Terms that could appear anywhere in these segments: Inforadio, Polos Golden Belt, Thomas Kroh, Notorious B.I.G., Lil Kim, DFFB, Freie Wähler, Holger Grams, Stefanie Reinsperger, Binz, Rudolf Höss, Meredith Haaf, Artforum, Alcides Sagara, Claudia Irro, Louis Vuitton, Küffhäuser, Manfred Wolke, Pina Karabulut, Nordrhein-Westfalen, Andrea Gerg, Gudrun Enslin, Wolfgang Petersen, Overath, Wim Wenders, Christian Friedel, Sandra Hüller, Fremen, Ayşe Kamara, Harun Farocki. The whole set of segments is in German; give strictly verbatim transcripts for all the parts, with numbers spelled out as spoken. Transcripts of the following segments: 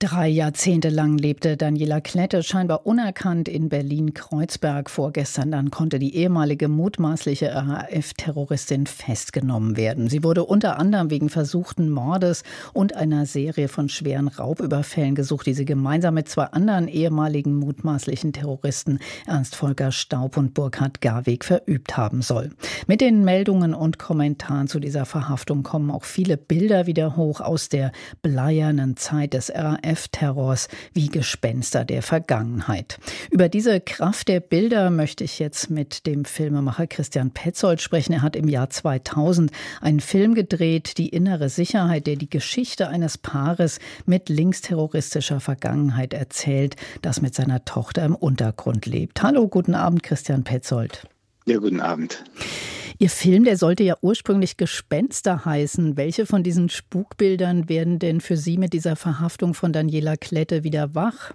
Drei Jahrzehnte lang lebte Daniela Klette scheinbar unerkannt in Berlin-Kreuzberg. Vorgestern dann konnte die ehemalige mutmaßliche R A F-Terroristin festgenommen werden. Sie wurde unter anderem wegen versuchten Mordes und einer Serie von schweren Raubüberfällen gesucht, die sie gemeinsam mit zwei anderen ehemaligen mutmaßlichen Terroristen, Ernst Volker Staub und Burkhard Garweg, verübt haben soll. Mit den Meldungen und Kommentaren zu dieser Verhaftung kommen auch viele Bilder wieder hoch aus der bleiernen Zeit des R A F. Terrors wie Gespenster der Vergangenheit. Über diese Kraft der Bilder möchte ich jetzt mit dem Filmemacher Christian Petzold sprechen. Er hat im Jahr zweitausend einen Film gedreht, Die innere Sicherheit, der die Geschichte eines Paares mit linksterroristischer Vergangenheit erzählt, das mit seiner Tochter im Untergrund lebt. Hallo, guten Abend, Christian Petzold. Ja, guten Abend. Ihr Film, der sollte ja ursprünglich Gespenster heißen. Welche von diesen Spukbildern werden denn für Sie mit dieser Verhaftung von Daniela Klette wieder wach?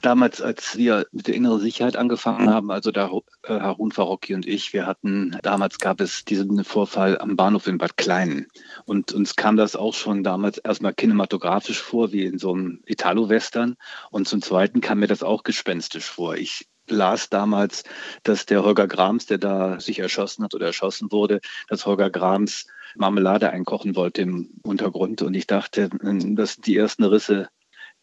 Damals, als wir mit der inneren Sicherheit angefangen haben, also da Harun Farocki und ich, wir hatten, damals gab es diesen Vorfall am Bahnhof in Bad Kleinen. Und uns kam das auch schon damals erstmal kinematografisch vor, wie in so einem Italo-Western. Und zum Zweiten kam mir das auch gespenstisch vor. Ich las damals, dass der Holger Grams, der da sich erschossen hat oder erschossen wurde, dass Holger Grams Marmelade einkochen wollte im Untergrund. Und ich dachte, das sind die ersten Risse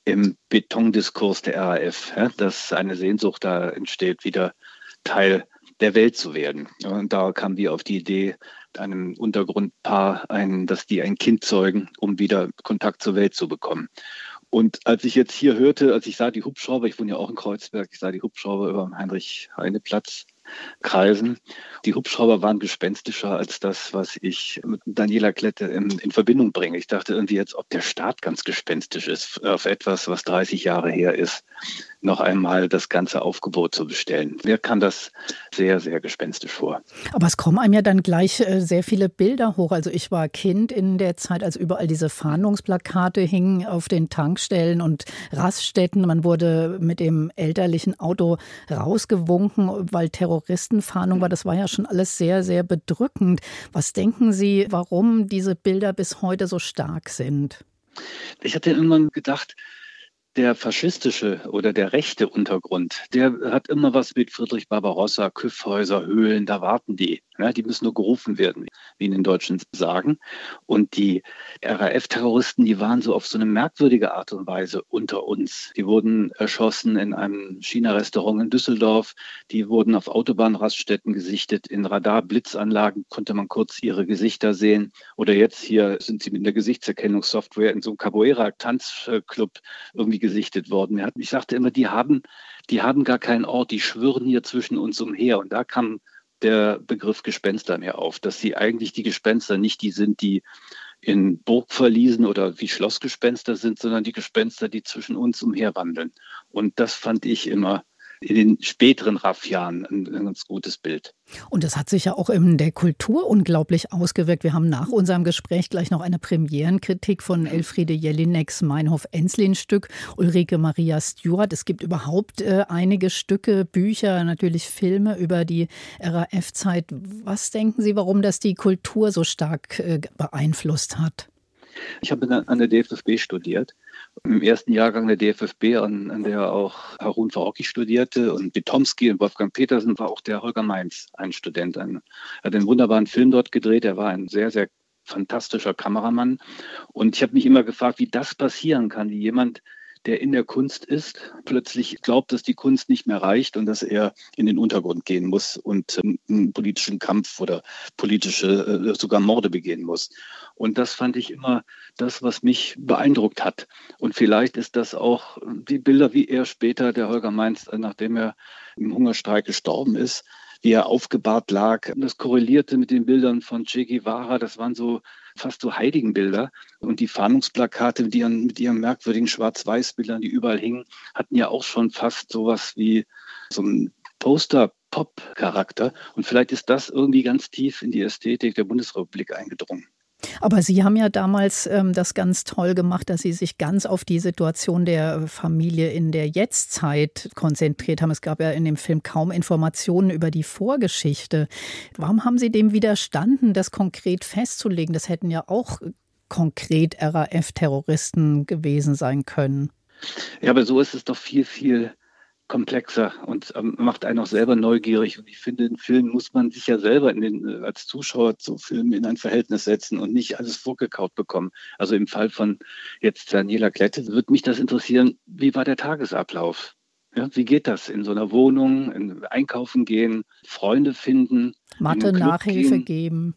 im Betondiskurs der R A F, dass eine Sehnsucht da entsteht, wieder Teil der Welt zu werden. Und da kamen wir auf die Idee, einem Untergrundpaar, ein, dass die ein Kind zeugen, um wieder Kontakt zur Welt zu bekommen. Und als ich jetzt hier hörte, als ich sah die Hubschrauber, ich wohne ja auch in Kreuzberg, ich sah die Hubschrauber über dem Heinrich-Heine-Platz kreisen. Die Hubschrauber waren gespenstischer als das, was ich mit Daniela Klette in, in Verbindung bringe. Ich dachte irgendwie jetzt, ob der Staat ganz gespenstisch ist, auf etwas, was dreißig Jahre her ist, noch einmal das ganze Aufgebot zu bestellen. Mir kam das sehr, sehr gespenstisch vor. Aber es kommen einem ja dann gleich sehr viele Bilder hoch. Also ich war Kind in der Zeit, als überall diese Fahndungsplakate hingen auf den Tankstellen und Raststätten. Man wurde mit dem elterlichen Auto rausgewunken, weil Terroristen Terroristenfahndung war, das war ja schon alles sehr, sehr bedrückend. Was denken Sie, warum diese Bilder bis heute so stark sind? Ich hatte irgendwann gedacht, der faschistische oder der rechte Untergrund, der hat immer was mit Friedrich Barbarossa, Küffhäuser, Höhlen, da warten die. Ja, die müssen nur gerufen werden, wie in den Deutschen sagen. Und die R A F-Terroristen, die waren so auf so eine merkwürdige Art und Weise unter uns. Die wurden erschossen in einem China-Restaurant in Düsseldorf. Die wurden auf Autobahnraststätten gesichtet. In Radarblitzanlagen konnte man kurz ihre Gesichter sehen. Oder jetzt hier sind sie mit der Gesichtserkennungssoftware in so einem Capoeira-Tanzclub irgendwie gesichtet worden. Ich sagte immer, die haben, die haben gar keinen Ort, die schwirren hier zwischen uns umher. Und da kam der Begriff Gespenster mir auf, dass sie eigentlich die Gespenster nicht die sind, die in Burgverliesen oder wie Schlossgespenster sind, sondern die Gespenster, die zwischen uns umherwandeln. Und das fand ich immer in den späteren Raffjahren ein, ein ganz gutes Bild. Und das hat sich ja auch in der Kultur unglaublich ausgewirkt. Wir haben nach unserem Gespräch gleich noch eine Premierenkritik von Elfriede Jelineks Meinhof-Enslin-Stück, Ulrike Maria Stuart. Es gibt überhaupt äh, einige Stücke, Bücher, natürlich Filme über die R A F-Zeit. Was denken Sie, warum das die Kultur so stark äh, beeinflusst hat? Ich habe an der D F F B studiert, im ersten Jahrgang der D F F B, an, an der auch Harun Farocki studierte und Bitomski und Wolfgang Petersen, war auch der Holger Mainz ein Student. Er hat einen wunderbaren Film dort gedreht, er war ein sehr, sehr fantastischer Kameramann und ich habe mich immer gefragt, wie das passieren kann, wie jemand, der in der Kunst ist, plötzlich glaubt, dass die Kunst nicht mehr reicht und dass er in den Untergrund gehen muss und einen politischen Kampf oder politische, sogar Morde begehen muss. Und das fand ich immer das, was mich beeindruckt hat. Und vielleicht ist das auch die Bilder, wie er später, der Holger Mainz, nachdem er im Hungerstreik gestorben ist, wie er aufgebahrt lag. Das korrelierte mit den Bildern von Che Guevara. Das waren so fast so Heiligenbilder. Und die Fahndungsplakate die an, mit ihren merkwürdigen Schwarz-Weiß-Bildern, die überall hingen, hatten ja auch schon fast sowas wie so ein Poster-Pop-Charakter. Und vielleicht ist das irgendwie ganz tief in die Ästhetik der Bundesrepublik eingedrungen. Aber Sie haben ja damals ähm, das ganz toll gemacht, dass Sie sich ganz auf die Situation der Familie in der Jetztzeit konzentriert haben. Es gab ja in dem Film kaum Informationen über die Vorgeschichte. Warum haben Sie dem widerstanden, das konkret festzulegen? Das hätten ja auch konkret R A F-Terroristen gewesen sein können. Ja, aber so ist es doch viel, viel komplexer und ähm, macht einen auch selber neugierig. Und ich finde, in Filmen muss man sich ja selber in den, als Zuschauer zu Filmen in ein Verhältnis setzen und nicht alles vorgekaut bekommen. Also im Fall von jetzt Daniela Klette würde mich das interessieren, wie war der Tagesablauf? Ja, wie geht das? In so einer Wohnung, in einkaufen gehen, Freunde finden, Mathe-Nachhilfe geben.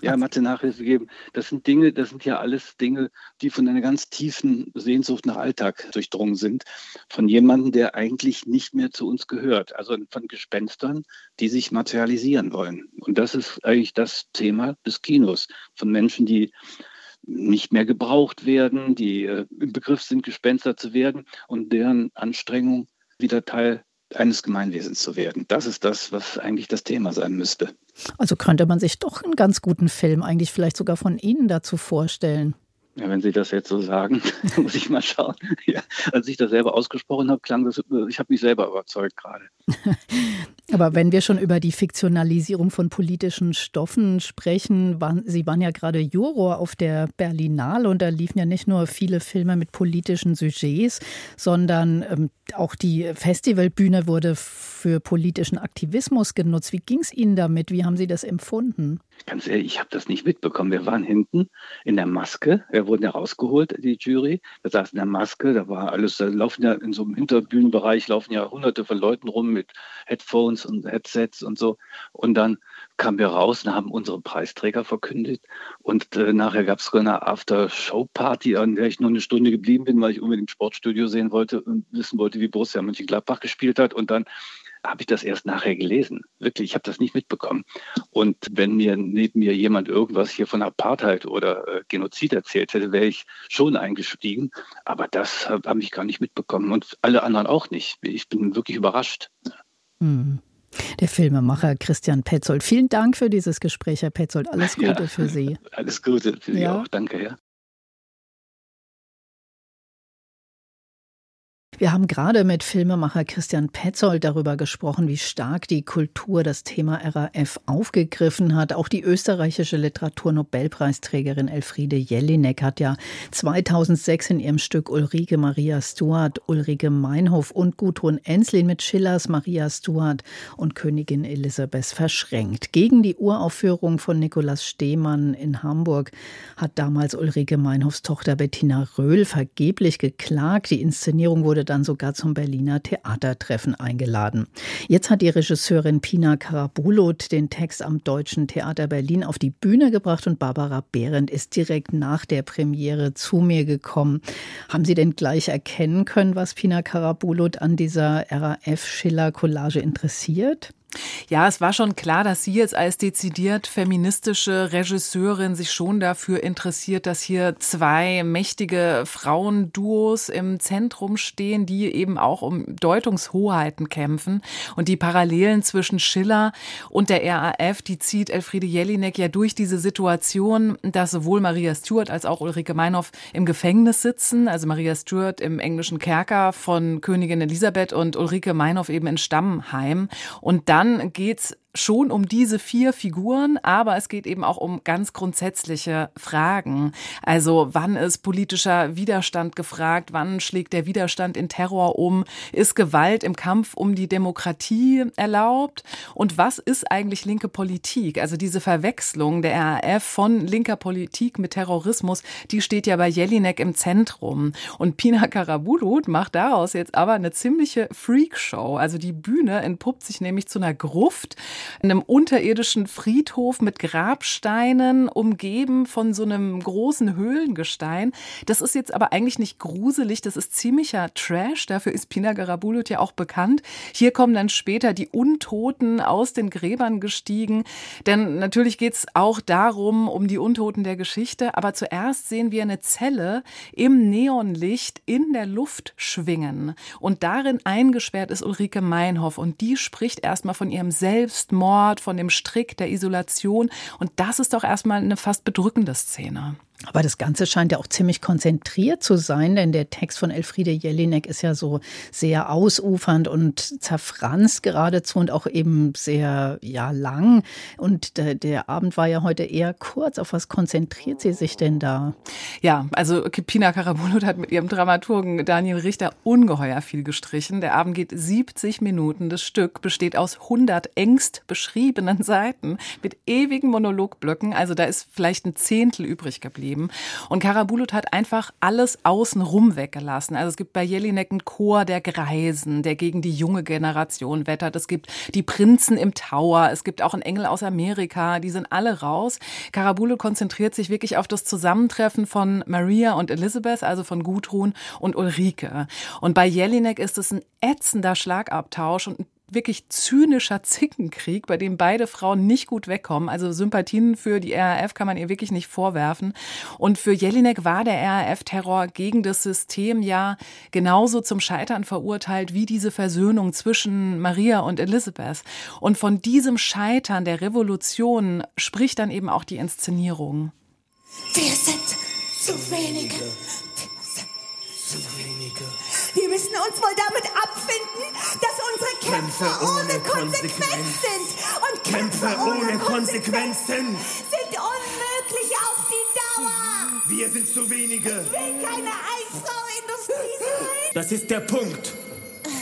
Ja, Mathe-Nachhilfe geben. Das sind Dinge, das sind ja alles Dinge, die von einer ganz tiefen Sehnsucht nach Alltag durchdrungen sind. Von jemandem, der eigentlich nicht mehr zu uns gehört. Also von Gespenstern, die sich materialisieren wollen. Und das ist eigentlich das Thema des Kinos. Von Menschen, die nicht mehr gebraucht werden, die im Begriff sind, Gespenster zu werden und deren Anstrengung wieder Teil eines Gemeinwesens zu werden. Das ist das, was eigentlich das Thema sein müsste. Also könnte man sich doch einen ganz guten Film eigentlich vielleicht sogar von Ihnen dazu vorstellen. Ja, wenn Sie das jetzt so sagen, muss ich mal schauen. Ja, als ich das selber ausgesprochen habe, klang das, ich habe mich selber überzeugt gerade. Aber wenn wir schon über die Fiktionalisierung von politischen Stoffen sprechen, waren, Sie waren ja gerade Juror auf der Berlinale und da liefen ja nicht nur viele Filme mit politischen Sujets, sondern ähm, auch die Festivalbühne wurde für politischen Aktivismus genutzt. Wie ging es Ihnen damit? Wie haben Sie das empfunden? Ganz ehrlich, ich habe das nicht mitbekommen. Wir waren hinten in der Maske. Wir wurden ja rausgeholt, die Jury. Da saß in der Maske, da war alles, da laufen ja in so einem Hinterbühnenbereich laufen ja hunderte von Leuten rum mit Headphones und Headsets und so. Und dann kamen wir raus und haben unsere Preisträger verkündet. Und äh, nachher gab es sogar eine After-Show-Party, an der ich nur eine Stunde geblieben bin, weil ich unbedingt im Sportstudio sehen wollte und wissen wollte, wie Borussia Mönchengladbach gespielt hat. Und dann habe ich das erst nachher gelesen. Wirklich, ich habe das nicht mitbekommen. Und wenn mir neben mir jemand irgendwas hier von Apartheid oder äh, Genozid erzählt hätte, wäre ich schon eingestiegen. Aber das habe hab ich gar nicht mitbekommen und alle anderen auch nicht. Ich bin wirklich überrascht. Hm. Der Filmemacher Christian Petzold. Vielen Dank für dieses Gespräch, Herr Petzold. Alles Gute ja, für Sie. Alles Gute für ja. Sie auch. Danke, ja. Wir haben gerade mit Filmemacher Christian Petzold darüber gesprochen, wie stark die Kultur das Thema R A F aufgegriffen hat. Auch die österreichische Literaturnobelpreisträgerin Elfriede Jelinek hat ja zweitausendsechs in ihrem Stück Ulrike Maria Stuart, Ulrike Meinhof und Gudrun Enslin mit Schillers Maria Stuart und Königin Elisabeth verschränkt. Gegen die Uraufführung von Nikolaus Stehmann in Hamburg hat damals Ulrike Meinhofs Tochter Bettina Röhl vergeblich geklagt. Die Inszenierung wurde dann dann sogar zum Berliner Theatertreffen eingeladen. Jetzt hat die Regisseurin Pina Karabulut den Text am Deutschen Theater Berlin auf die Bühne gebracht und Barbara Behrendt ist direkt nach der Premiere zu mir gekommen. Haben Sie denn gleich erkennen können, was Pina Karabulut an dieser R A F-Schiller-Collage interessiert? Ja, es war schon klar, dass sie jetzt als dezidiert feministische Regisseurin sich schon dafür interessiert, dass hier zwei mächtige Frauenduos im Zentrum stehen, die eben auch um Deutungshoheiten kämpfen. Und die Parallelen zwischen Schiller und der R A F, die zieht Elfriede Jelinek ja durch diese Situation, dass sowohl Maria Stuart als auch Ulrike Meinhof im Gefängnis sitzen. Also Maria Stuart im englischen Kerker von Königin Elisabeth und Ulrike Meinhof eben in Stammheim. Und da Dann geht's schon um diese vier Figuren, aber es geht eben auch um ganz grundsätzliche Fragen. Also wann ist politischer Widerstand gefragt? Wann schlägt der Widerstand in Terror um? Ist Gewalt im Kampf um die Demokratie erlaubt? Und was ist eigentlich linke Politik? Also diese Verwechslung der R A F von linker Politik mit Terrorismus, die steht ja bei Jelinek im Zentrum. Und Pina Karabulut macht daraus jetzt aber eine ziemliche Freakshow. Also die Bühne entpuppt sich nämlich zu einer Gruft, in einem unterirdischen Friedhof mit Grabsteinen, umgeben von so einem großen Höhlengestein. Das ist jetzt aber eigentlich nicht gruselig, das ist ziemlicher Trash. Dafür ist Pina Karabulut ja auch bekannt. Hier kommen dann später die Untoten aus den Gräbern gestiegen. Denn natürlich geht es auch darum, um die Untoten der Geschichte. Aber zuerst sehen wir eine Zelle im Neonlicht in der Luft schwingen. Und darin eingesperrt ist Ulrike Meinhof. Und die spricht erstmal von ihrem Selbst Selbstmord, von dem Strick, der Isolation. Und das ist doch erstmal eine fast bedrückende Szene. Aber das Ganze scheint ja auch ziemlich konzentriert zu sein, denn der Text von Elfriede Jelinek ist ja so sehr ausufernd und zerfranst geradezu und auch eben sehr ja, lang. Und der, der Abend war ja heute eher kurz. Auf was konzentriert sie sich denn da? Ja, also Pina Karabulut hat mit ihrem Dramaturgen Daniel Richter ungeheuer viel gestrichen. Der Abend geht siebzig Minuten. Das Stück besteht aus hundert engst beschriebenen Seiten mit ewigen Monologblöcken. Also da ist vielleicht ein Zehntel übrig geblieben. Und Karabulut hat einfach alles außenrum weggelassen. Also es gibt bei Jelinek einen Chor der Greisen, der gegen die junge Generation wettert. Es gibt die Prinzen im Tower. Es gibt auch einen Engel aus Amerika. Die sind alle raus. Karabulut konzentriert sich wirklich auf das Zusammentreffen von Maria und Elizabeth, also von Gudrun und Ulrike. Und bei Jelinek ist es ein ätzender Schlagabtausch und ein wirklich zynischer Zickenkrieg, bei dem beide Frauen nicht gut wegkommen. Also Sympathien für die R A F kann man ihr wirklich nicht vorwerfen. Und für Jelinek war der R A F-Terror gegen das System ja genauso zum Scheitern verurteilt wie diese Versöhnung zwischen Maria und Elizabeth. Und von diesem Scheitern der Revolution spricht dann eben auch die Inszenierung. Wir sind zu wenige. Zu wenige. Wir müssen uns wohl damit abfinden, dass unsere Kämpfe, Kämpfe ohne, ohne Konsequenz, Konsequenz sind. Und Kämpfe, Kämpfe ohne, ohne Konsequenzen sind unmöglich auf die Dauer. Wir sind zu wenige. Ich will keine Eisfrau-Industrie sein. Das ist der Punkt.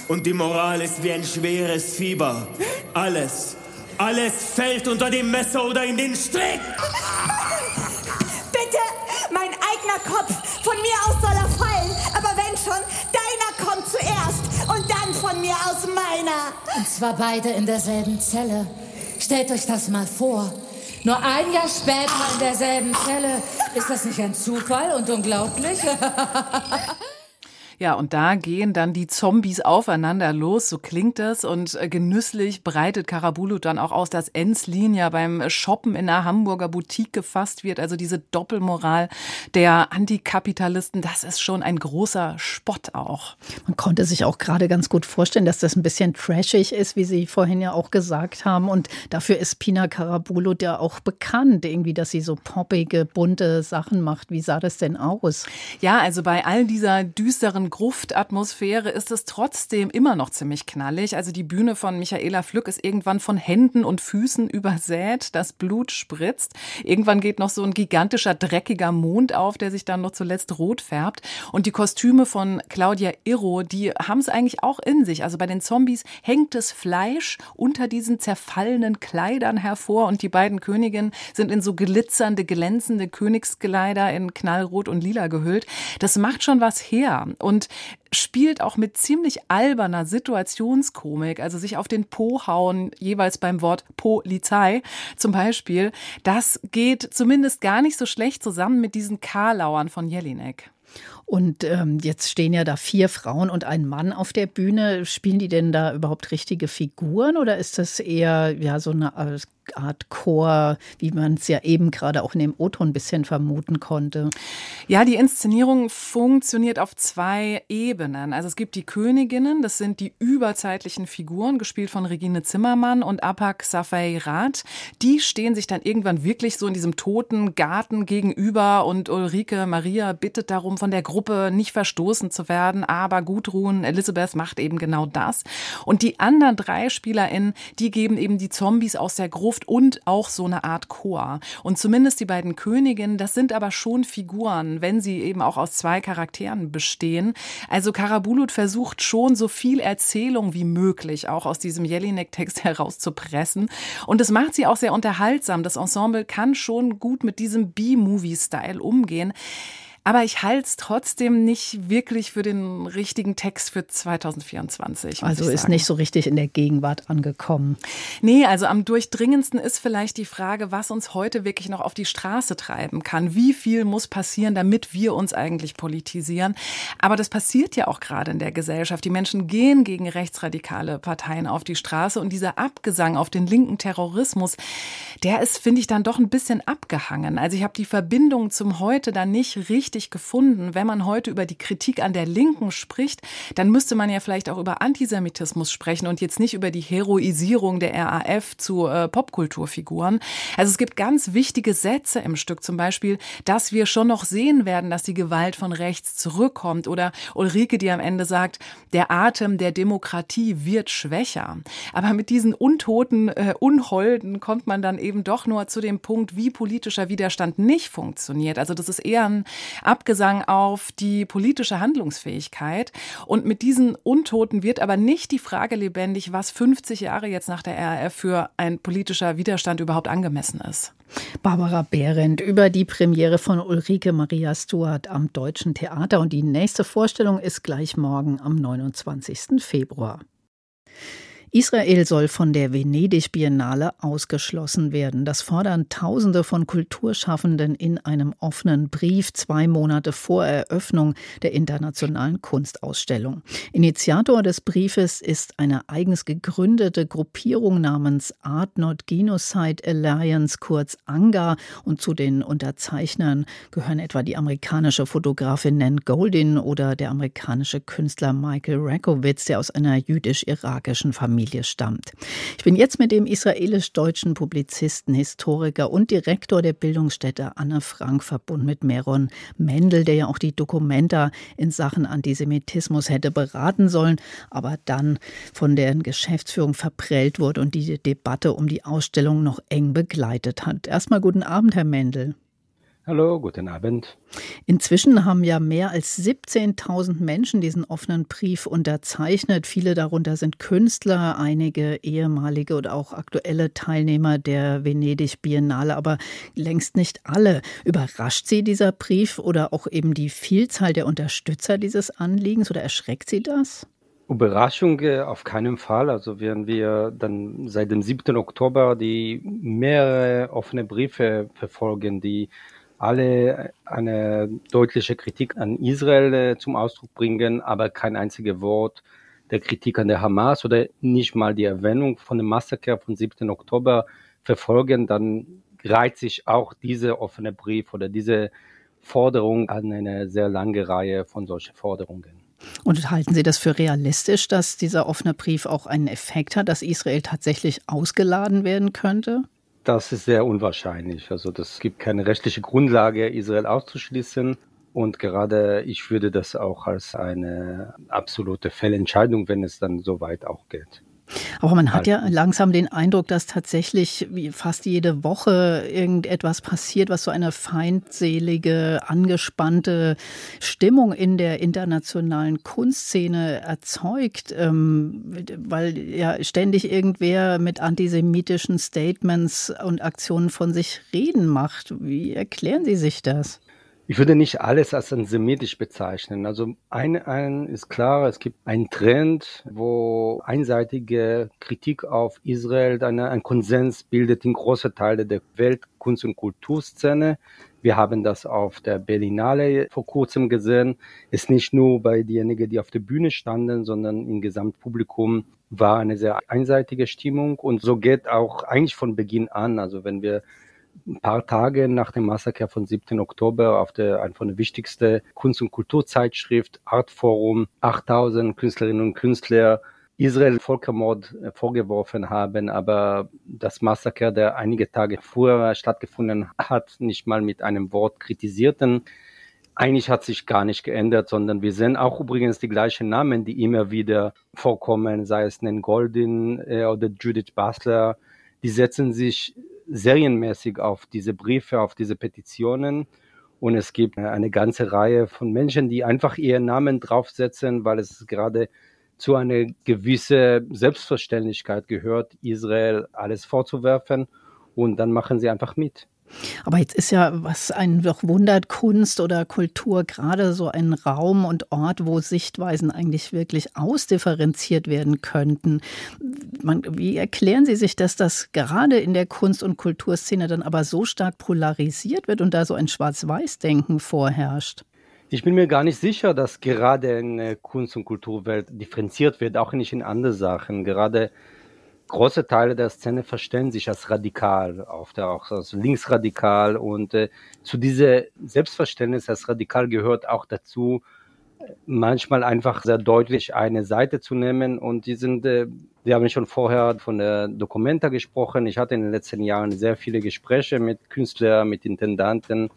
Und die Moral ist wie ein schweres Fieber. Alles, alles fällt unter dem Messer oder in den Strick. Bitte, mein eigener Kopf, von mir aus soll er fallen. Aber wenn schon, deiner kommt zuerst und dann von mir aus meiner. Und zwar beide in derselben Zelle. Stellt euch das mal vor. Nur ein Jahr später in derselben Zelle. Ist das nicht ein Zufall und unglaublich? Ja, und da gehen dann die Zombies aufeinander los, so klingt das. Und genüsslich breitet Karabulut dann auch aus, dass Enslin ja beim Shoppen in einer Hamburger Boutique gefasst wird. Also diese Doppelmoral der Antikapitalisten, das ist schon ein großer Spott auch. Man konnte sich auch gerade ganz gut vorstellen, dass das ein bisschen trashig ist, wie Sie vorhin ja auch gesagt haben. Und dafür ist Pina Karabulut ja auch bekannt, irgendwie, dass sie so poppige, bunte Sachen macht. Wie sah das denn aus? Ja, also bei all dieser düsteren Gruftatmosphäre ist es trotzdem immer noch ziemlich knallig. Also die Bühne von Michaela Flück ist irgendwann von Händen und Füßen übersät, das Blut spritzt. Irgendwann geht noch so ein gigantischer, dreckiger Mond auf, der sich dann noch zuletzt rot färbt. Und die Kostüme von Claudia Irro, die haben es eigentlich auch in sich. Also bei den Zombies hängt das Fleisch unter diesen zerfallenen Kleidern hervor und die beiden Königinnen sind in so glitzernde, glänzende Königskleider in knallrot und lila gehüllt. Das macht schon was her. Und Und spielt auch mit ziemlich alberner Situationskomik, also sich auf den Po hauen, jeweils beim Wort Polizei zum Beispiel. Das geht zumindest gar nicht so schlecht zusammen mit diesen Karlauern von Jelinek. Und ähm, jetzt stehen ja da vier Frauen und ein Mann auf der Bühne. Spielen die denn da überhaupt richtige Figuren oder ist das eher ja so eine Art Chor, wie man es ja eben gerade auch in dem O-Ton ein bisschen vermuten konnte? Ja, die Inszenierung funktioniert auf zwei Ebenen. Also es gibt die Königinnen, das sind die überzeitlichen Figuren, gespielt von Regine Zimmermann und Apak Safeyrath. Die stehen sich dann irgendwann wirklich so in diesem toten Garten gegenüber und Ulrike Maria bittet darum, von der Gruppe nicht verstoßen zu werden, aber Gudrun, Elizabeth macht eben genau das. Und die anderen drei SpielerInnen, die geben eben die Zombies aus der Gruft und auch so eine Art Chor. Und zumindest die beiden Königinnen, das sind aber schon Figuren, wenn sie eben auch aus zwei Charakteren bestehen. Also Karabulut versucht schon so viel Erzählung wie möglich auch aus diesem Jelinek-Text herauszupressen. Und das macht sie auch sehr unterhaltsam. Das Ensemble kann schon gut mit diesem B-Movie-Style umgehen. Aber ich halte es trotzdem nicht wirklich für den richtigen Text für zwanzig vierundzwanzig. Also ist nicht so richtig in der Gegenwart angekommen. Nee, also am durchdringendsten ist vielleicht die Frage, was uns heute wirklich noch auf die Straße treiben kann. Wie viel muss passieren, damit wir uns eigentlich politisieren? Aber das passiert ja auch gerade in der Gesellschaft. Die Menschen gehen gegen rechtsradikale Parteien auf die Straße. Und dieser Abgesang auf den linken Terrorismus, der ist, finde ich, dann doch ein bisschen abgehangen. Also ich habe die Verbindung zum Heute dann nicht richtig richtig gefunden. Wenn man heute über die Kritik an der Linken spricht, dann müsste man ja vielleicht auch über Antisemitismus sprechen und jetzt nicht über die Heroisierung der R A F zu äh, Popkulturfiguren. Also es gibt ganz wichtige Sätze im Stück, zum Beispiel, dass wir schon noch sehen werden, dass die Gewalt von rechts zurückkommt, oder Ulrike, die am Ende sagt, der Atem der Demokratie wird schwächer. Aber mit diesen untoten äh, Unholden kommt man dann eben doch nur zu dem Punkt, wie politischer Widerstand nicht funktioniert. Also das ist eher ein Abgesang auf die politische Handlungsfähigkeit. Und mit diesen Untoten wird aber nicht die Frage lebendig, was fünfzig Jahre jetzt nach der R A F für ein politischer Widerstand überhaupt angemessen ist. Barbara Behrendt über die Premiere von Ulrike Maria Stuart am Deutschen Theater. Und die nächste Vorstellung ist gleich morgen am neunundzwanzigsten Februar. Israel soll von der Venedig Biennale ausgeschlossen werden. Das fordern Tausende von Kulturschaffenden in einem offenen Brief zwei Monate vor Eröffnung der internationalen Kunstausstellung. Initiator des Briefes ist eine eigens gegründete Gruppierung namens Art Not Genocide Alliance, kurz A N G A. Und zu den Unterzeichnern gehören etwa die amerikanische Fotografin Nan Goldin oder der amerikanische Künstler Michael Rakowitz, der aus einer jüdisch-irakischen Familie stammt. Ich bin jetzt mit dem israelisch-deutschen Publizisten, Historiker und Direktor der Bildungsstätte Anne Frank verbunden, mit Meron Mendel, der ja auch die Documenta in Sachen Antisemitismus hätte beraten sollen, aber dann von deren Geschäftsführung verprellt wurde und die Debatte um die Ausstellung noch eng begleitet hat. Erstmal guten Abend, Herr Mendel. Hallo, guten Abend. Inzwischen haben ja mehr als siebzehntausend Menschen diesen offenen Brief unterzeichnet. Viele darunter sind Künstler, einige ehemalige oder auch aktuelle Teilnehmer der Venedig Biennale, aber längst nicht alle. Überrascht Sie dieser Brief oder auch eben die Vielzahl der Unterstützer dieses Anliegens, oder erschreckt Sie das? Überraschung auf keinen Fall. Also während wir dann seit dem siebten Oktober die mehrere offene Briefe verfolgen, die alle eine deutliche Kritik an Israel zum Ausdruck bringen, aber kein einziges Wort der Kritik an der Hamas oder nicht mal die Erwähnung von dem Massaker vom siebten Oktober verfolgen, dann reiht sich auch dieser offene Brief oder diese Forderung an eine sehr lange Reihe von solchen Forderungen. Und halten Sie das für realistisch, dass dieser offene Brief auch einen Effekt hat, dass Israel tatsächlich ausgeladen werden könnte? Das ist sehr unwahrscheinlich. Also es gibt keine rechtliche Grundlage, Israel auszuschließen. Und gerade ich würde das auch als eine absolute Fehlentscheidung, wenn es dann so weit auch geht. Aber man hat ja langsam den Eindruck, dass tatsächlich fast jede Woche irgendetwas passiert, was so eine feindselige, angespannte Stimmung in der internationalen Kunstszene erzeugt, weil ja ständig irgendwer mit antisemitischen Statements und Aktionen von sich reden macht. Wie erklären Sie sich das? Ich würde nicht alles als antisemitisch bezeichnen. Also ein, ein ist klar, es gibt einen Trend, wo einseitige Kritik auf Israel einen Konsens bildet in großen Teilen der Weltkunst- und Kulturszene. Wir haben das auf der Berlinale vor kurzem gesehen. Es ist nicht nur bei denjenigen, die auf der Bühne standen, sondern im Gesamtpublikum war eine sehr einseitige Stimmung. Und so geht auch eigentlich von Beginn an, also wenn wir ein paar Tage nach dem Massaker vom siebten Oktober auf der einfach eine wichtigste Kunst- und Kulturzeitschrift Artforum achttausend Künstlerinnen und Künstler Israel Völkermord vorgeworfen haben, aber das Massaker, der einige Tage vorher stattgefunden hat, nicht mal mit einem Wort kritisierten. Eigentlich hat sich gar nicht geändert, sondern wir sehen auch übrigens die gleichen Namen, die immer wieder vorkommen, sei es Nan Goldin oder Judith Butler. Die setzen sich serienmäßig auf diese Briefe, auf diese Petitionen, und es gibt eine ganze Reihe von Menschen, die einfach ihren Namen draufsetzen, weil es gerade zu einer gewissen Selbstverständlichkeit gehört, Israel alles vorzuwerfen, und dann machen sie einfach mit. Aber jetzt ist ja, was einen doch wundert, Kunst oder Kultur gerade so ein Raum und Ort, wo Sichtweisen eigentlich wirklich ausdifferenziert werden könnten. Man, wie erklären Sie sich, dass das gerade in der Kunst- und Kulturszene dann aber so stark polarisiert wird und da so ein Schwarz-Weiß-Denken vorherrscht? Ich bin mir gar nicht sicher, dass gerade in der Kunst- und Kulturwelt differenziert wird, auch nicht in anderen Sachen. Gerade große Teile der Szene verstehen sich als radikal, auf der, auch als linksradikal, und äh, zu diesem Selbstverständnis als radikal gehört auch dazu, manchmal einfach sehr deutlich eine Seite zu nehmen, und die sind, äh, wir haben schon vorher von der Documenta gesprochen, ich hatte in den letzten Jahren sehr viele Gespräche mit Künstlern, mit Intendanten,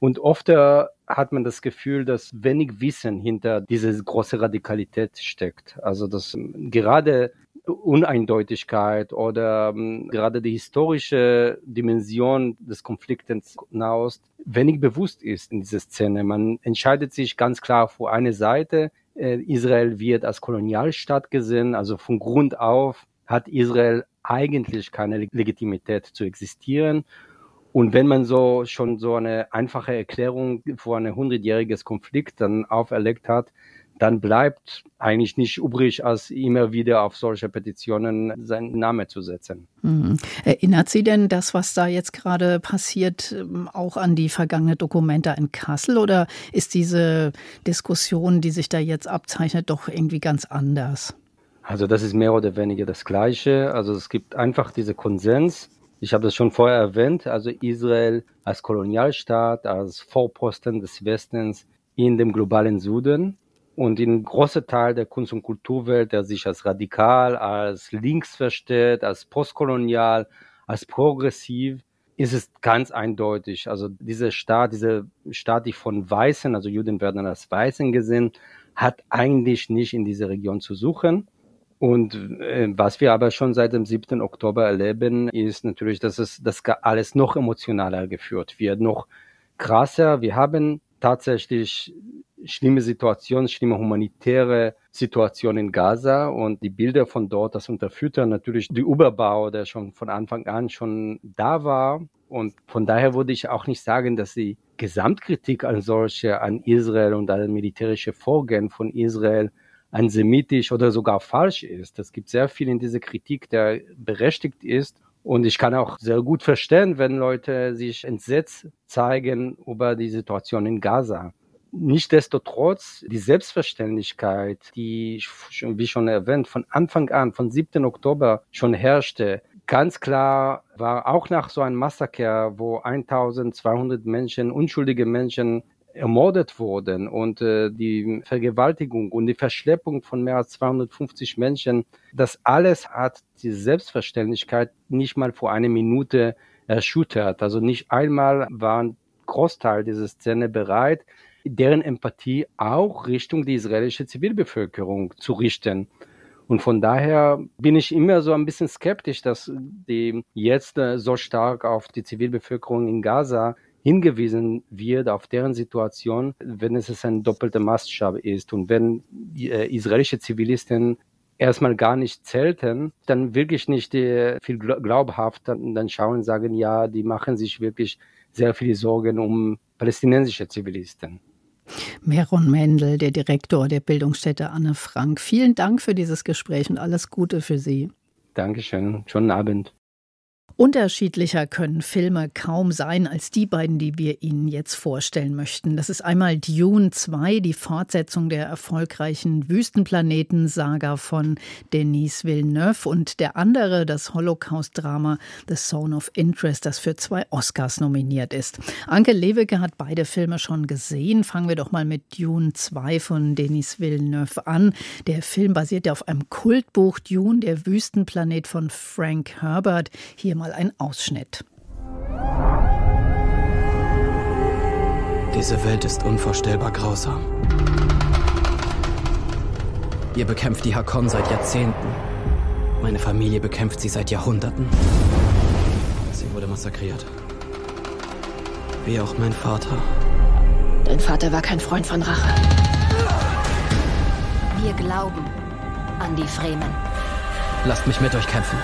und oft äh, hat man das Gefühl, dass wenig Wissen hinter dieser großen Radikalität steckt, also dass ähm, gerade Uneindeutigkeit oder ähm, gerade die historische Dimension des Konfliktes Nahost wenig bewusst ist in dieser Szene. Man entscheidet sich ganz klar für eine Seite. Äh, Israel wird als Kolonialstaat gesehen, also von Grund auf hat Israel eigentlich keine Leg- Legitimität zu existieren. Und wenn man so schon so eine einfache Erklärung vor einem hundertjähriges Konflikt dann auferlegt hat, dann bleibt eigentlich nicht übrig, als immer wieder auf solche Petitionen seinen Namen zu setzen. Mhm. Erinnert Sie denn das, was da jetzt gerade passiert, auch an die vergangene Documenta in Kassel? Oder ist diese Diskussion, die sich da jetzt abzeichnet, doch irgendwie ganz anders? Also das ist mehr oder weniger das Gleiche. Also es gibt einfach diesen Konsens. Ich habe das schon vorher erwähnt. Also Israel als Kolonialstaat, als Vorposten des Westens in dem globalen Süden. Und ein großer Teil der Kunst- und Kulturwelt, der sich als radikal, als links versteht, als postkolonial, als progressiv, ist es ganz eindeutig. Also dieser Staat, diese Staat, die von Weißen, also Juden werden als Weißen gesehen, hat eigentlich nicht in dieser Region zu suchen. Und äh, was wir aber schon seit dem siebten Oktober erleben, ist natürlich, dass es das alles noch emotionaler geführt wird, noch krasser. Wir haben tatsächlich schlimme Situationen, schlimme humanitäre Situationen in Gaza, und die Bilder von dort, das unterfüttern natürlich die Überbau, der schon von Anfang an schon da war, und von daher würde ich auch nicht sagen, dass die Gesamtkritik an solche, an Israel und an militärische Vorgehen von Israel antisemitisch oder sogar falsch ist. Es gibt sehr viel in dieser Kritik, der berechtigt ist. Und ich kann auch sehr gut verstehen, wenn Leute sich entsetzt zeigen über die Situation in Gaza. Nichtsdestotrotz, die Selbstverständlichkeit, die, wie schon erwähnt, von Anfang an, von siebten Oktober schon herrschte, ganz klar war auch nach so einem Massaker, wo eintausendzweihundert Menschen, unschuldige Menschen ermordet wurden, und äh, die Vergewaltigung und die Verschleppung von mehr als zweihundertfünfzig Menschen, das alles hat die Selbstverständlichkeit nicht mal vor einer Minute erschüttert. Also nicht einmal war ein Großteil dieser Szene bereit, deren Empathie auch Richtung die israelische Zivilbevölkerung zu richten. Und von daher bin ich immer so ein bisschen skeptisch, dass die jetzt äh, so stark auf die Zivilbevölkerung in Gaza hingewiesen wird, auf deren Situation, wenn es ein doppelter Maßstab ist und wenn äh, israelische Zivilisten erstmal gar nicht zählten, dann wirklich nicht äh, viel glaubhaft dann, dann schauen, sagen, ja, die machen sich wirklich sehr viele Sorgen um palästinensische Zivilisten. Meron Mendel, der Direktor der Bildungsstätte Anne Frank. Vielen Dank für dieses Gespräch und alles Gute für Sie. Dankeschön. Schönen Abend. Unterschiedlicher können Filme kaum sein als die beiden, die wir Ihnen jetzt vorstellen möchten. Das ist einmal Dune zwei, die Fortsetzung der erfolgreichen Wüstenplaneten-Saga von Denis Villeneuve, und der andere das Holocaust-Drama The Zone of Interest, das für zwei Oscars nominiert ist. Anke Lewecke hat beide Filme schon gesehen. Fangen wir doch mal mit Dune zwei von Denis Villeneuve an. Der Film basiert ja auf einem Kultbuch, Dune, der Wüstenplanet von Frank Herbert. Hier mal ein Ausschnitt. Diese Welt ist unvorstellbar grausam. Ihr bekämpft die Hakon seit Jahrzehnten. Meine Familie bekämpft sie seit Jahrhunderten. Sie wurde massakriert. Wie auch mein Vater. Dein Vater war kein Freund von Rache. Wir glauben an die Fremen. Lasst mich mit euch kämpfen.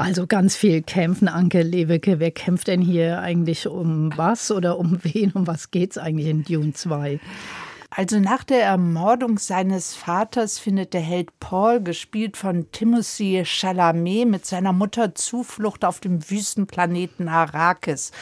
Also ganz viel kämpfen, Anke Lewecke. Wer kämpft denn hier eigentlich um was oder um wen? Um was geht's eigentlich in Dune zwei? Also nach der Ermordung seines Vaters findet der Held Paul, gespielt von Timothée Chalamet, mit seiner Mutter Zuflucht auf dem Wüstenplaneten Arrakis.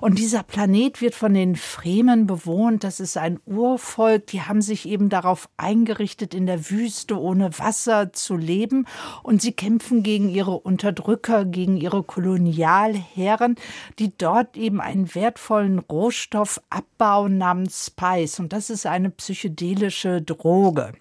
Und dieser Planet wird von den Fremen bewohnt. Das ist ein Urvolk. Die haben sich eben darauf eingerichtet, in der Wüste ohne Wasser zu leben. Und sie kämpfen gegen ihre Unterdrücker, gegen ihre Kolonialherren, die dort eben einen wertvollen Rohstoff abbauen namens Spice. Und das ist eine psychedelische Droge.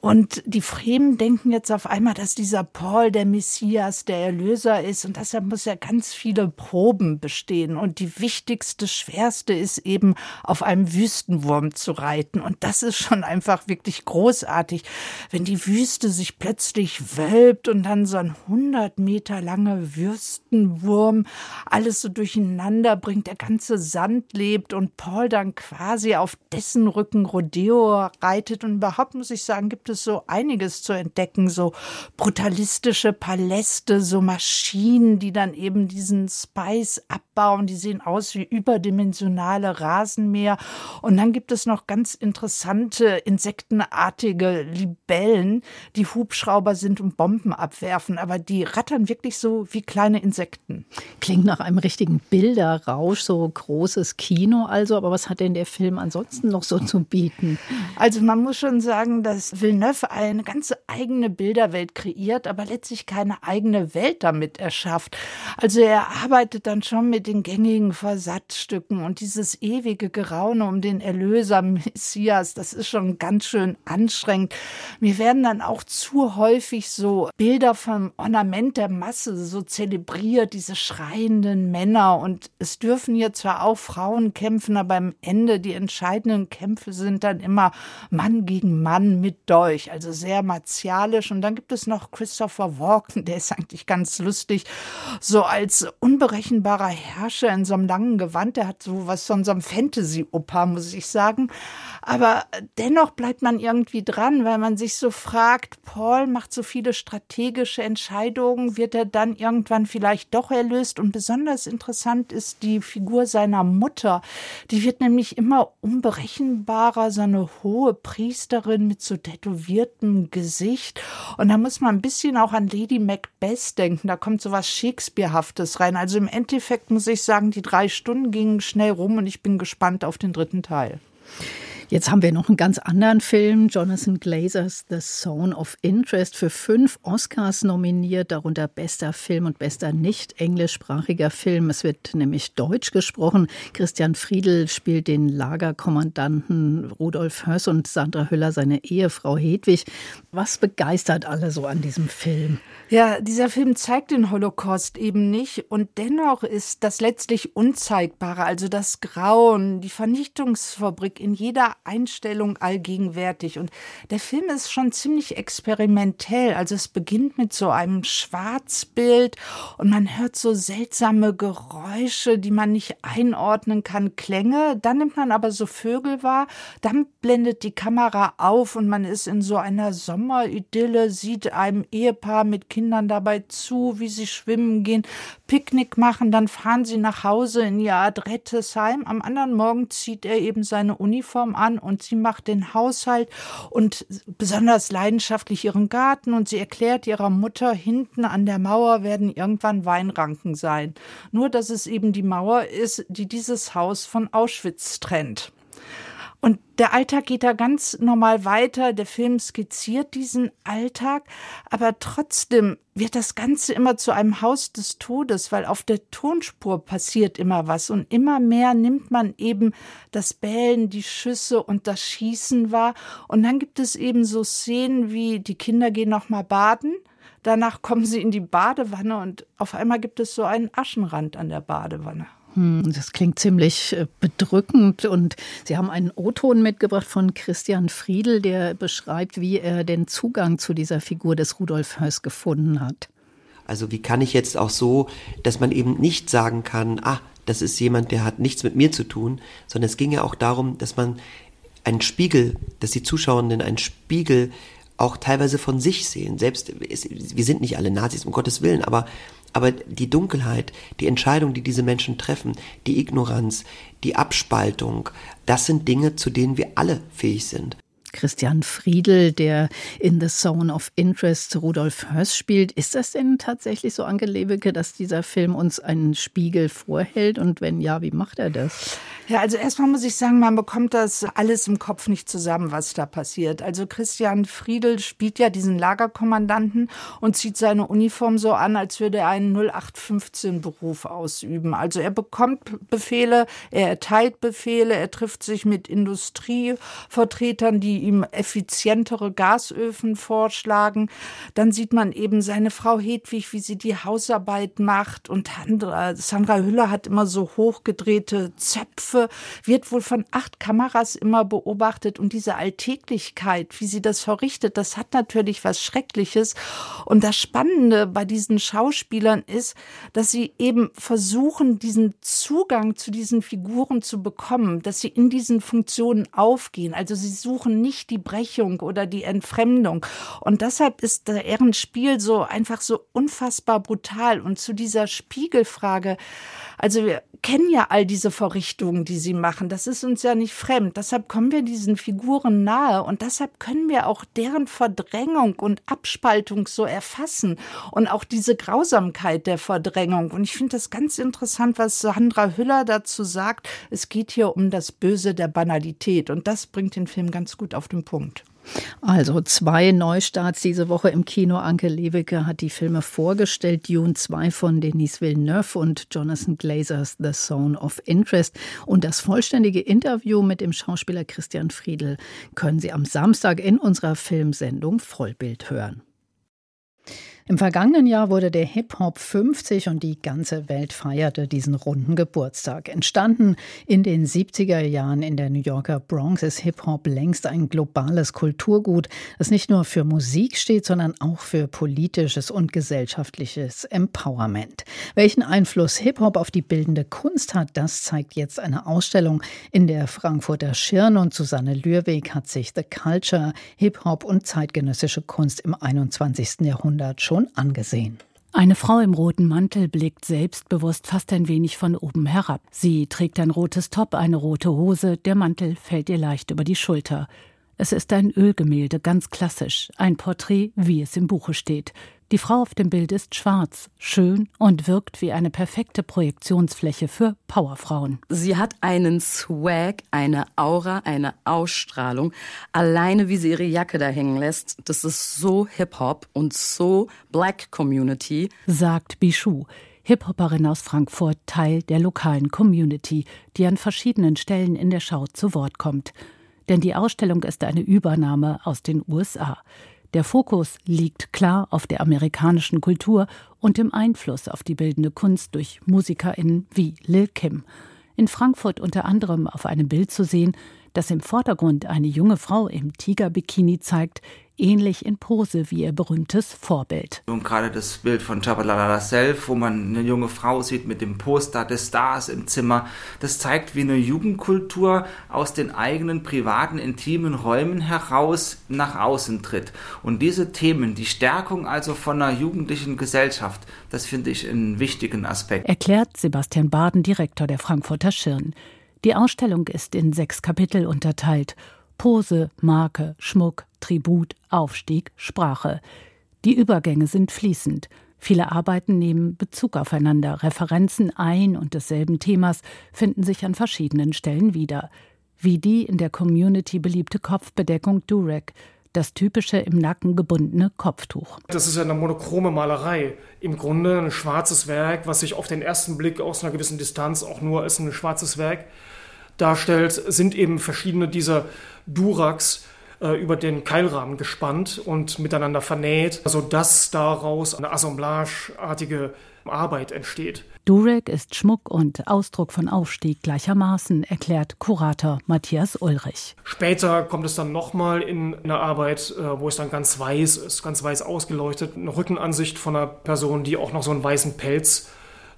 Und die Fremen denken jetzt auf einmal, dass dieser Paul der Messias, der Erlöser ist, und deshalb muss er ganz viele Proben bestehen. Und die wichtigste, schwerste ist eben, auf einem Wüstenwurm zu reiten. Und das ist schon einfach wirklich großartig, wenn die Wüste sich plötzlich wölbt und dann so ein hundert Meter lange Wüstenwurm alles so durcheinander bringt, der ganze Sand lebt und Paul dann quasi auf dessen Rücken Rodeo reitet. Und überhaupt, muss ich sagen, gibt es so einiges zu entdecken, so brutalistische Paläste, so Maschinen, die dann eben diesen Spice abbauen, die sehen aus wie überdimensionale Rasenmäher, und dann gibt es noch ganz interessante insektenartige Libellen, die Hubschrauber sind und Bomben abwerfen, aber die rattern wirklich so wie kleine Insekten. Klingt nach einem richtigen Bilderrausch, so großes Kino also, aber was hat denn der Film ansonsten noch so zu bieten? Also man muss schon sagen, dass Villeneuve eine ganze eigene Bilderwelt kreiert, aber letztlich keine eigene Welt damit erschafft. Also er arbeitet dann schon mit den gängigen Versatzstücken, und dieses ewige Geraune um den Erlöser Messias, das ist schon ganz schön anstrengend. Mir werden dann auch zu häufig so Bilder vom Ornament der Masse so zelebriert, diese schreienden Männer, und es dürfen hier zwar auch Frauen kämpfen, aber am Ende die entscheidenden Kämpfe sind dann immer Mann gegen Mann mit Dolch, also sehr martialisch. Und dann gibt es noch Christopher Walken, der ist eigentlich ganz lustig, so als unberechenbarer Herrscher in so einem langen Gewand, der hat so was von so einem Fantasy-Oper, muss ich sagen, aber dennoch bleibt man irgendwie dran, weil man sich so fragt, Paul macht so viele strategische Entscheidungen, wird er dann irgendwann vielleicht doch erlöst? Und besonders interessant ist die Figur seiner Mutter, die wird nämlich immer unberechenbarer, so eine hohe Priesterin mit so tätowiertem Gesicht. Und da muss man ein bisschen auch an Lady Macbeth denken. Da kommt so was Shakespearehaftes rein. Also im Endeffekt muss ich sagen, die drei Stunden gingen schnell rum und ich bin gespannt auf den dritten Teil. Jetzt haben wir noch einen ganz anderen Film, Jonathan Glazers The Zone of Interest, für fünf Oscars nominiert, darunter bester Film und bester nicht englischsprachiger Film. Es wird nämlich deutsch gesprochen. Christian Friedel spielt den Lagerkommandanten Rudolf Höss und Sandra Hüller seine Ehefrau Hedwig. Was begeistert alle so an diesem Film? Ja, dieser Film zeigt den Holocaust eben nicht, und dennoch ist das letztlich Unzeigbare, also das Grauen, die Vernichtungsfabrik in jeder Einstellung allgegenwärtig. Und der Film ist schon ziemlich experimentell. Also es beginnt mit so einem Schwarzbild und man hört so seltsame Geräusche, die man nicht einordnen kann, Klänge. Dann nimmt man aber so Vögel wahr, dann blendet die Kamera auf und man ist in so einer Sommeridylle, sieht einem Ehepaar mit Kindern dabei zu, wie sie schwimmen gehen, Picknick machen, dann fahren sie nach Hause in ihr adrettes Heim. Am anderen Morgen zieht er eben seine Uniform an und sie macht den Haushalt und besonders leidenschaftlich ihren Garten, und sie erklärt ihrer Mutter, hinten an der Mauer werden irgendwann Weinranken sein. Nur, dass es eben die Mauer ist, die dieses Haus von Auschwitz trennt. Und der Alltag geht da ganz normal weiter. Der Film skizziert diesen Alltag, aber trotzdem wird das Ganze immer zu einem Haus des Todes, weil auf der Tonspur passiert immer was. Und immer mehr nimmt man eben das Bellen, die Schüsse und das Schießen wahr. Und dann gibt es eben so Szenen wie, die Kinder gehen nochmal baden. Danach kommen sie in die Badewanne und auf einmal gibt es so einen Aschenrand an der Badewanne. Das klingt ziemlich bedrückend, und Sie haben einen O-Ton mitgebracht von Christian Friedel, der beschreibt, wie er den Zugang zu dieser Figur des Rudolf Höss gefunden hat. Also wie kann ich jetzt auch so, dass man eben nicht sagen kann, ah, das ist jemand, der hat nichts mit mir zu tun, sondern es ging ja auch darum, dass man einen Spiegel, dass die Zuschauenden einen Spiegel auch teilweise von sich sehen. Selbst, wir sind nicht alle Nazis, um Gottes Willen, aber Aber die Dunkelheit, die Entscheidung, die diese Menschen treffen, die Ignoranz, die Abspaltung, das sind Dinge, zu denen wir alle fähig sind. Christian Friedel, der in The Zone of Interest Rudolf Höss spielt. Ist das denn tatsächlich so, Anke Lewecke, dass dieser Film uns einen Spiegel vorhält? Und wenn ja, wie macht er das? Ja, also erstmal muss ich sagen, man bekommt das alles im Kopf nicht zusammen, was da passiert. Also Christian Friedel spielt ja diesen Lagerkommandanten und zieht seine Uniform so an, als würde er einen null acht fünfzehn Beruf ausüben. Also er bekommt Befehle, er erteilt Befehle, er trifft sich mit Industrievertretern, die ihm effizientere Gasöfen vorschlagen. Dann sieht man eben seine Frau Hedwig, wie sie die Hausarbeit macht. Und Sandra Hüller hat immer so hochgedrehte Zöpfe, wird wohl von acht Kameras immer beobachtet. Und diese Alltäglichkeit, wie sie das verrichtet, das hat natürlich was Schreckliches. Und das Spannende bei diesen Schauspielern ist, dass sie eben versuchen, diesen Zugang zu diesen Figuren zu bekommen, dass sie in diesen Funktionen aufgehen. Also sie suchen nicht nicht die Brechung oder die Entfremdung. Und deshalb ist deren Spiel so einfach so unfassbar brutal. Und zu dieser Spiegelfrage, also wir kennen ja all diese Verrichtungen, die sie machen. Das ist uns ja nicht fremd. Deshalb kommen wir diesen Figuren nahe. Und deshalb können wir auch deren Verdrängung und Abspaltung so erfassen. Und auch diese Grausamkeit der Verdrängung. Und ich finde das ganz interessant, was Sandra Hüller dazu sagt. Es geht hier um das Böse der Banalität. Und das bringt den Film ganz gut auf den Punkt. Also zwei Neustarts diese Woche im Kino. Anke Lewecke hat die Filme vorgestellt. Dune zwei von Denis Villeneuve und Jonathan Glazers The Zone of Interest. Und das vollständige Interview mit dem Schauspieler Christian Friedel können Sie am Samstag in unserer Filmsendung Vollbild hören. Im vergangenen Jahr wurde der Hip-Hop fünfzig und die ganze Welt feierte diesen runden Geburtstag. Entstanden in den siebziger Jahren in der New Yorker Bronx ist Hip-Hop längst ein globales Kulturgut, das nicht nur für Musik steht, sondern auch für politisches und gesellschaftliches Empowerment. Welchen Einfluss Hip-Hop auf die bildende Kunst hat, das zeigt jetzt eine Ausstellung in der Frankfurter Schirn. Und Susanne Lürweg hat sich The Culture, Hip-Hop und zeitgenössische Kunst im einundzwanzigsten Jahrhundert schon angesehen. Eine Frau im roten Mantel blickt selbstbewusst fast ein wenig von oben herab. Sie trägt ein rotes Top, eine rote Hose, der Mantel fällt ihr leicht über die Schulter. Es ist ein Ölgemälde, ganz klassisch, ein Porträt, wie es im Buche steht. Die Frau auf dem Bild ist schwarz, schön und wirkt wie eine perfekte Projektionsfläche für Powerfrauen. Sie hat einen Swag, eine Aura, eine Ausstrahlung. Alleine wie sie ihre Jacke da hängen lässt, das ist so Hip-Hop und so Black Community, sagt Bichou, Hip-Hopperin aus Frankfurt, Teil der lokalen Community, die an verschiedenen Stellen in der Schau zu Wort kommt. Denn die Ausstellung ist eine Übernahme aus den U S A. Der Fokus liegt klar auf der amerikanischen Kultur und dem Einfluss auf die bildende Kunst durch MusikerInnen wie Lil' Kim. In Frankfurt unter anderem auf einem Bild zu sehen, das im Vordergrund eine junge Frau im Tigerbikini zeigt, ähnlich in Pose wie ihr berühmtes Vorbild. Und gerade das Bild von Chabalala Self, wo man eine junge Frau sieht mit dem Poster des Stars im Zimmer, das zeigt, wie eine Jugendkultur aus den eigenen privaten, intimen Räumen heraus nach außen tritt. Und diese Themen, die Stärkung also von einer jugendlichen Gesellschaft, das finde ich einen wichtigen Aspekt. Erklärt Sebastian Baden, Direktor der Frankfurter Schirn. Die Ausstellung ist in sechs Kapitel unterteilt. Pose, Marke, Schmuck, Tribut, Aufstieg, Sprache. Die Übergänge sind fließend. Viele Arbeiten nehmen Bezug aufeinander. Referenzen ein und desselben Themas finden sich an verschiedenen Stellen wieder. Wie die in der Community beliebte Kopfbedeckung Durag, das typische im Nacken gebundene Kopftuch. Das ist ja eine monochrome Malerei. Im Grunde ein schwarzes Werk, was sich auf den ersten Blick aus einer gewissen Distanz auch nur als ein schwarzes Werk darstellt, sind eben verschiedene dieser Durags äh, über den Keilrahmen gespannt und miteinander vernäht, sodass daraus eine assemblageartige Arbeit entsteht. Durag ist Schmuck und Ausdruck von Aufstieg gleichermaßen, erklärt Kurator Matthias Ulrich. Später kommt es dann nochmal in eine Arbeit, wo es dann ganz weiß ist, ganz weiß ausgeleuchtet, eine Rückenansicht von einer Person, die auch noch so einen weißen Pelz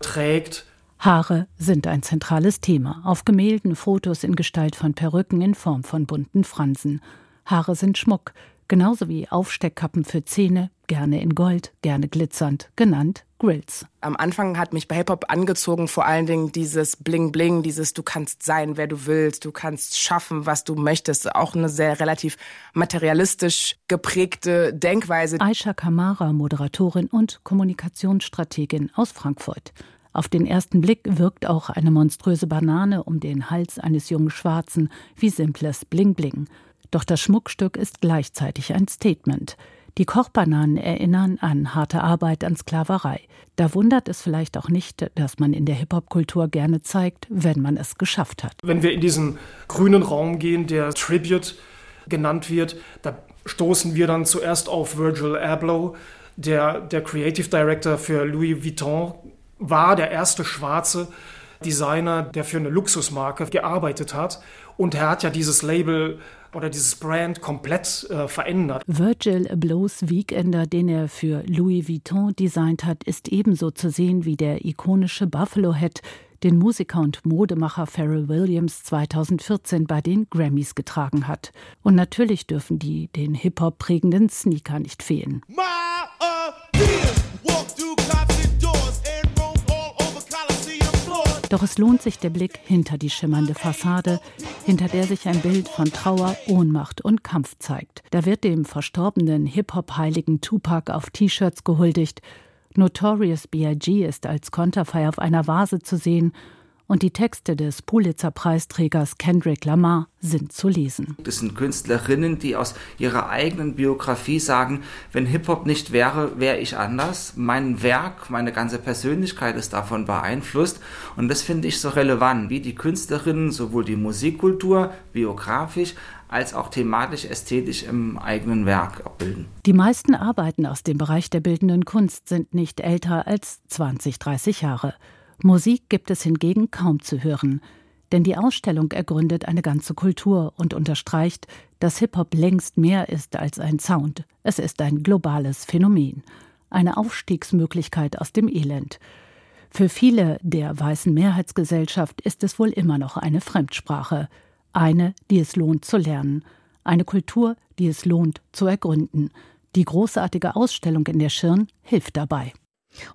trägt. Haare sind ein zentrales Thema, auf Gemälden, Fotos in Gestalt von Perücken in Form von bunten Fransen. Haare sind Schmuck, genauso wie Aufsteckkappen für Zähne, gerne in Gold, gerne glitzernd, genannt Grills. Am Anfang hat mich bei Hip-Hop angezogen vor allen Dingen dieses Bling-Bling, dieses du kannst sein, wer du willst, du kannst schaffen, was du möchtest. Auch eine sehr relativ materialistisch geprägte Denkweise. Ayşe Kamara, Moderatorin und Kommunikationsstrategin aus Frankfurt. Auf den ersten Blick wirkt auch eine monströse Banane um den Hals eines jungen Schwarzen wie simples Bling-Bling. Doch das Schmuckstück ist gleichzeitig ein Statement. Die Kochbananen erinnern an harte Arbeit, an Sklaverei. Da wundert es vielleicht auch nicht, dass man in der Hip-Hop-Kultur gerne zeigt, wenn man es geschafft hat. Wenn wir in diesen grünen Raum gehen, der Tribute genannt wird, da stoßen wir dann zuerst auf Virgil Abloh, der der Creative Director für Louis Vuitton war, der erste schwarze Designer, der für eine Luxusmarke gearbeitet hat. Und er hat ja dieses Label oder dieses Brand komplett äh, verändert. Virgil Ablohs Weekender, den er für Louis Vuitton designt hat, ist ebenso zu sehen wie der ikonische Buffalo Hat, den Musiker und Modemacher Pharrell Williams zweitausendvierzehn bei den Grammys getragen hat. Und natürlich dürfen die den Hip-Hop prägenden Sneaker nicht fehlen. My, uh, Doch es lohnt sich der Blick hinter die schimmernde Fassade, hinter der sich ein Bild von Trauer, Ohnmacht und Kampf zeigt. Da wird dem verstorbenen Hip-Hop-Heiligen Tupac auf T-Shirts gehuldigt. Notorious B I G ist als Konterfei auf einer Vase zu sehen. Und die Texte des Pulitzer-Preisträgers Kendrick Lamar sind zu lesen. Das sind Künstlerinnen, die aus ihrer eigenen Biografie sagen, wenn Hip-Hop nicht wäre, wäre ich anders. Mein Werk, meine ganze Persönlichkeit ist davon beeinflusst. Und das finde ich so relevant, wie die Künstlerinnen sowohl die Musikkultur biografisch als auch thematisch, ästhetisch im eigenen Werk abbilden. Die meisten Arbeiten aus dem Bereich der bildenden Kunst sind nicht älter als zwanzig, dreißig Jahre. Musik gibt es hingegen kaum zu hören, denn die Ausstellung ergründet eine ganze Kultur und unterstreicht, dass Hip-Hop längst mehr ist als ein Sound. Es ist ein globales Phänomen, eine Aufstiegsmöglichkeit aus dem Elend. Für viele der weißen Mehrheitsgesellschaft ist es wohl immer noch eine Fremdsprache, eine, die es lohnt zu lernen, eine Kultur, die es lohnt zu ergründen. Die großartige Ausstellung in der Schirn hilft dabei.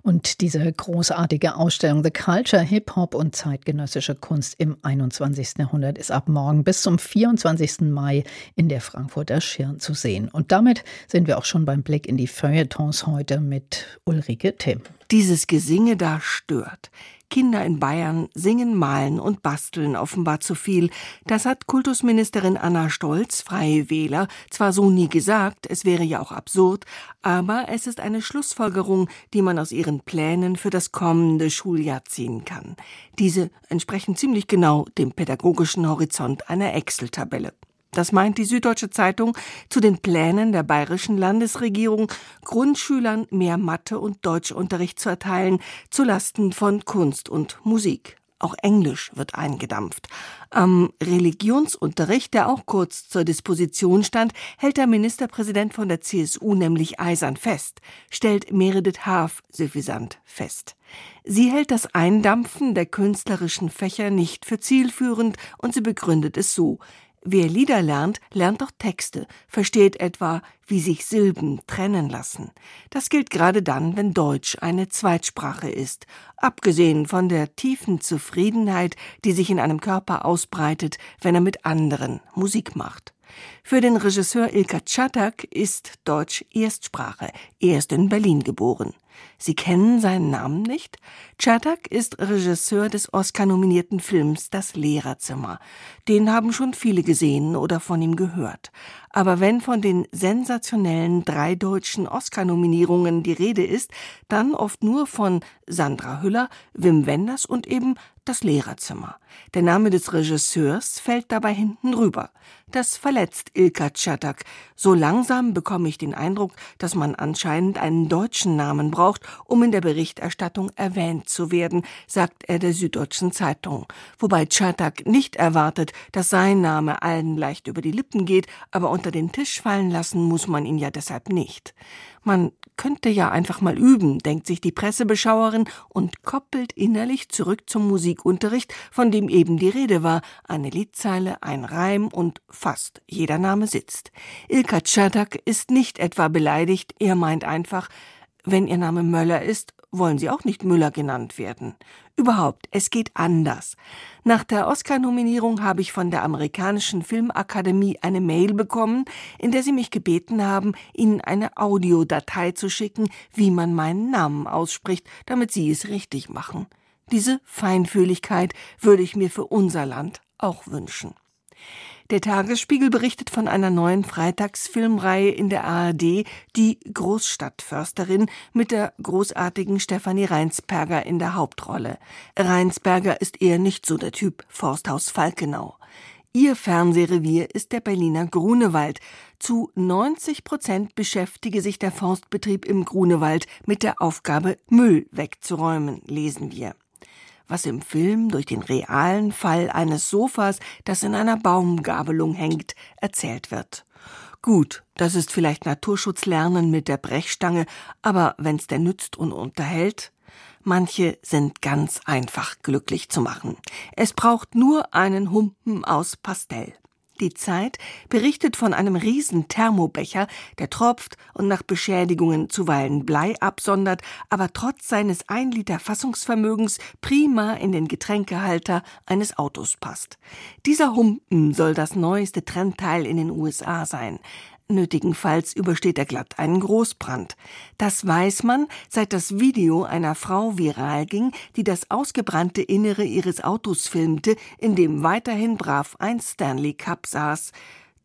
Und diese großartige Ausstellung The Culture, Hip-Hop und zeitgenössische Kunst im einundzwanzigsten. Jahrhundert ist ab morgen bis zum vierundzwanzigsten Mai in der Frankfurter Schirn zu sehen. Und damit sind wir auch schon beim Blick in die Feuilletons heute mit Ulrike Timm. Dieses Gesinge da stört. Kinder in Bayern singen, malen und basteln offenbar zu viel. Das hat Kultusministerin Anna Stolz, Freie Wähler, zwar so nie gesagt, es wäre ja auch absurd, aber es ist eine Schlussfolgerung, die man aus ihren Plänen für das kommende Schuljahr ziehen kann. Diese entsprechen ziemlich genau dem pädagogischen Horizont einer Excel-Tabelle. Das meint die Süddeutsche Zeitung zu den Plänen der bayerischen Landesregierung, Grundschülern mehr Mathe- und Deutschunterricht zu erteilen, zu Lasten von Kunst und Musik. Auch Englisch wird eingedampft. Am Religionsunterricht, der auch kurz zur Disposition stand, hält der Ministerpräsident von der C S U nämlich eisern fest, stellt Meredith Haaf suffisant fest. Sie hält das Eindampfen der künstlerischen Fächer nicht für zielführend und sie begründet es so: Wer Lieder lernt, lernt auch Texte, versteht etwa, wie sich Silben trennen lassen. Das gilt gerade dann, wenn Deutsch eine Zweitsprache ist. Abgesehen von der tiefen Zufriedenheit, die sich in einem Körper ausbreitet, wenn er mit anderen Musik macht. Für den Regisseur İlker Çatak ist Deutsch Erstsprache. Er ist in Berlin geboren. Sie kennen seinen Namen nicht? Çatak ist Regisseur des Oscar-nominierten Films Das Lehrerzimmer. Den haben schon viele gesehen oder von ihm gehört. Aber wenn von den sensationellen drei deutschen Oscar-Nominierungen die Rede ist, dann oft nur von Sandra Hüller, Wim Wenders und eben Das Lehrerzimmer. Der Name des Regisseurs fällt dabei hinten rüber. Das verletzt İlker Çatak. So langsam bekomme ich den Eindruck, dass man anscheinend einen deutschen Namen braucht, um in der Berichterstattung erwähnt zu werden, sagt er der Süddeutschen Zeitung. Wobei Çatak nicht erwartet, dass sein Name allen leicht über die Lippen geht, aber unter den Tisch fallen lassen muss man ihn ja deshalb nicht. Man könnte ja einfach mal üben, denkt sich die Pressebeschauerin und koppelt innerlich zurück zum Musikunterricht, von dem eben die Rede war. Eine Liedzeile, ein Reim und fast jeder Name sitzt. İlker Çatak ist nicht etwa beleidigt, er meint einfach, wenn ihr Name Möller ist, wollen sie auch nicht Müller genannt werden. Überhaupt, es geht anders. Nach der Oscar-Nominierung habe ich von der amerikanischen Filmakademie eine Mail bekommen, in der sie mich gebeten haben, ihnen eine Audiodatei zu schicken, wie man meinen Namen ausspricht, damit sie es richtig machen. Diese Feinfühligkeit würde ich mir für unser Land auch wünschen. Der Tagesspiegel berichtet von einer neuen Freitagsfilmreihe in der A R D, die Großstadtförsterin mit der großartigen Stefanie Reinsperger in der Hauptrolle. Reinsperger ist eher nicht so der Typ Forsthaus Falkenau. Ihr Fernsehrevier ist der Berliner Grunewald. Zu neunzig Prozent beschäftige sich der Forstbetrieb im Grunewald mit der Aufgabe, Müll wegzuräumen, lesen wir. Was im Film durch den realen Fall eines Sofas, das in einer Baumgabelung hängt, erzählt wird. Gut, das ist vielleicht Naturschutzlernen mit der Brechstange, aber wenn's denn nützt und unterhält? Manche sind ganz einfach glücklich zu machen. Es braucht nur einen Humpen aus Pastell. Die Zeit berichtet von einem riesen Thermobecher, der tropft und nach Beschädigungen zuweilen Blei absondert, aber trotz seines ein Liter Fassungsvermögens prima in den Getränkehalter eines Autos passt. Dieser Humpen soll das neueste Trendteil in den U S A sein. Nötigenfalls übersteht er glatt einen Großbrand. Das weiß man, seit das Video einer Frau viral ging, die das ausgebrannte Innere ihres Autos filmte, in dem weiterhin brav ein Stanley Cup saß.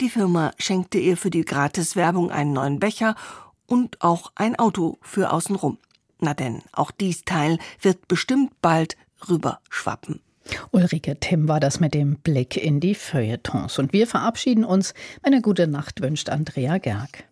Die Firma schenkte ihr für die Gratiswerbung einen neuen Becher und auch ein Auto für außenrum. Na denn, auch dies Teil wird bestimmt bald rüberschwappen. Ulrike Timm war das mit dem Blick in die Feuilletons. Und wir verabschieden uns. Eine gute Nacht wünscht Andrea Gerg.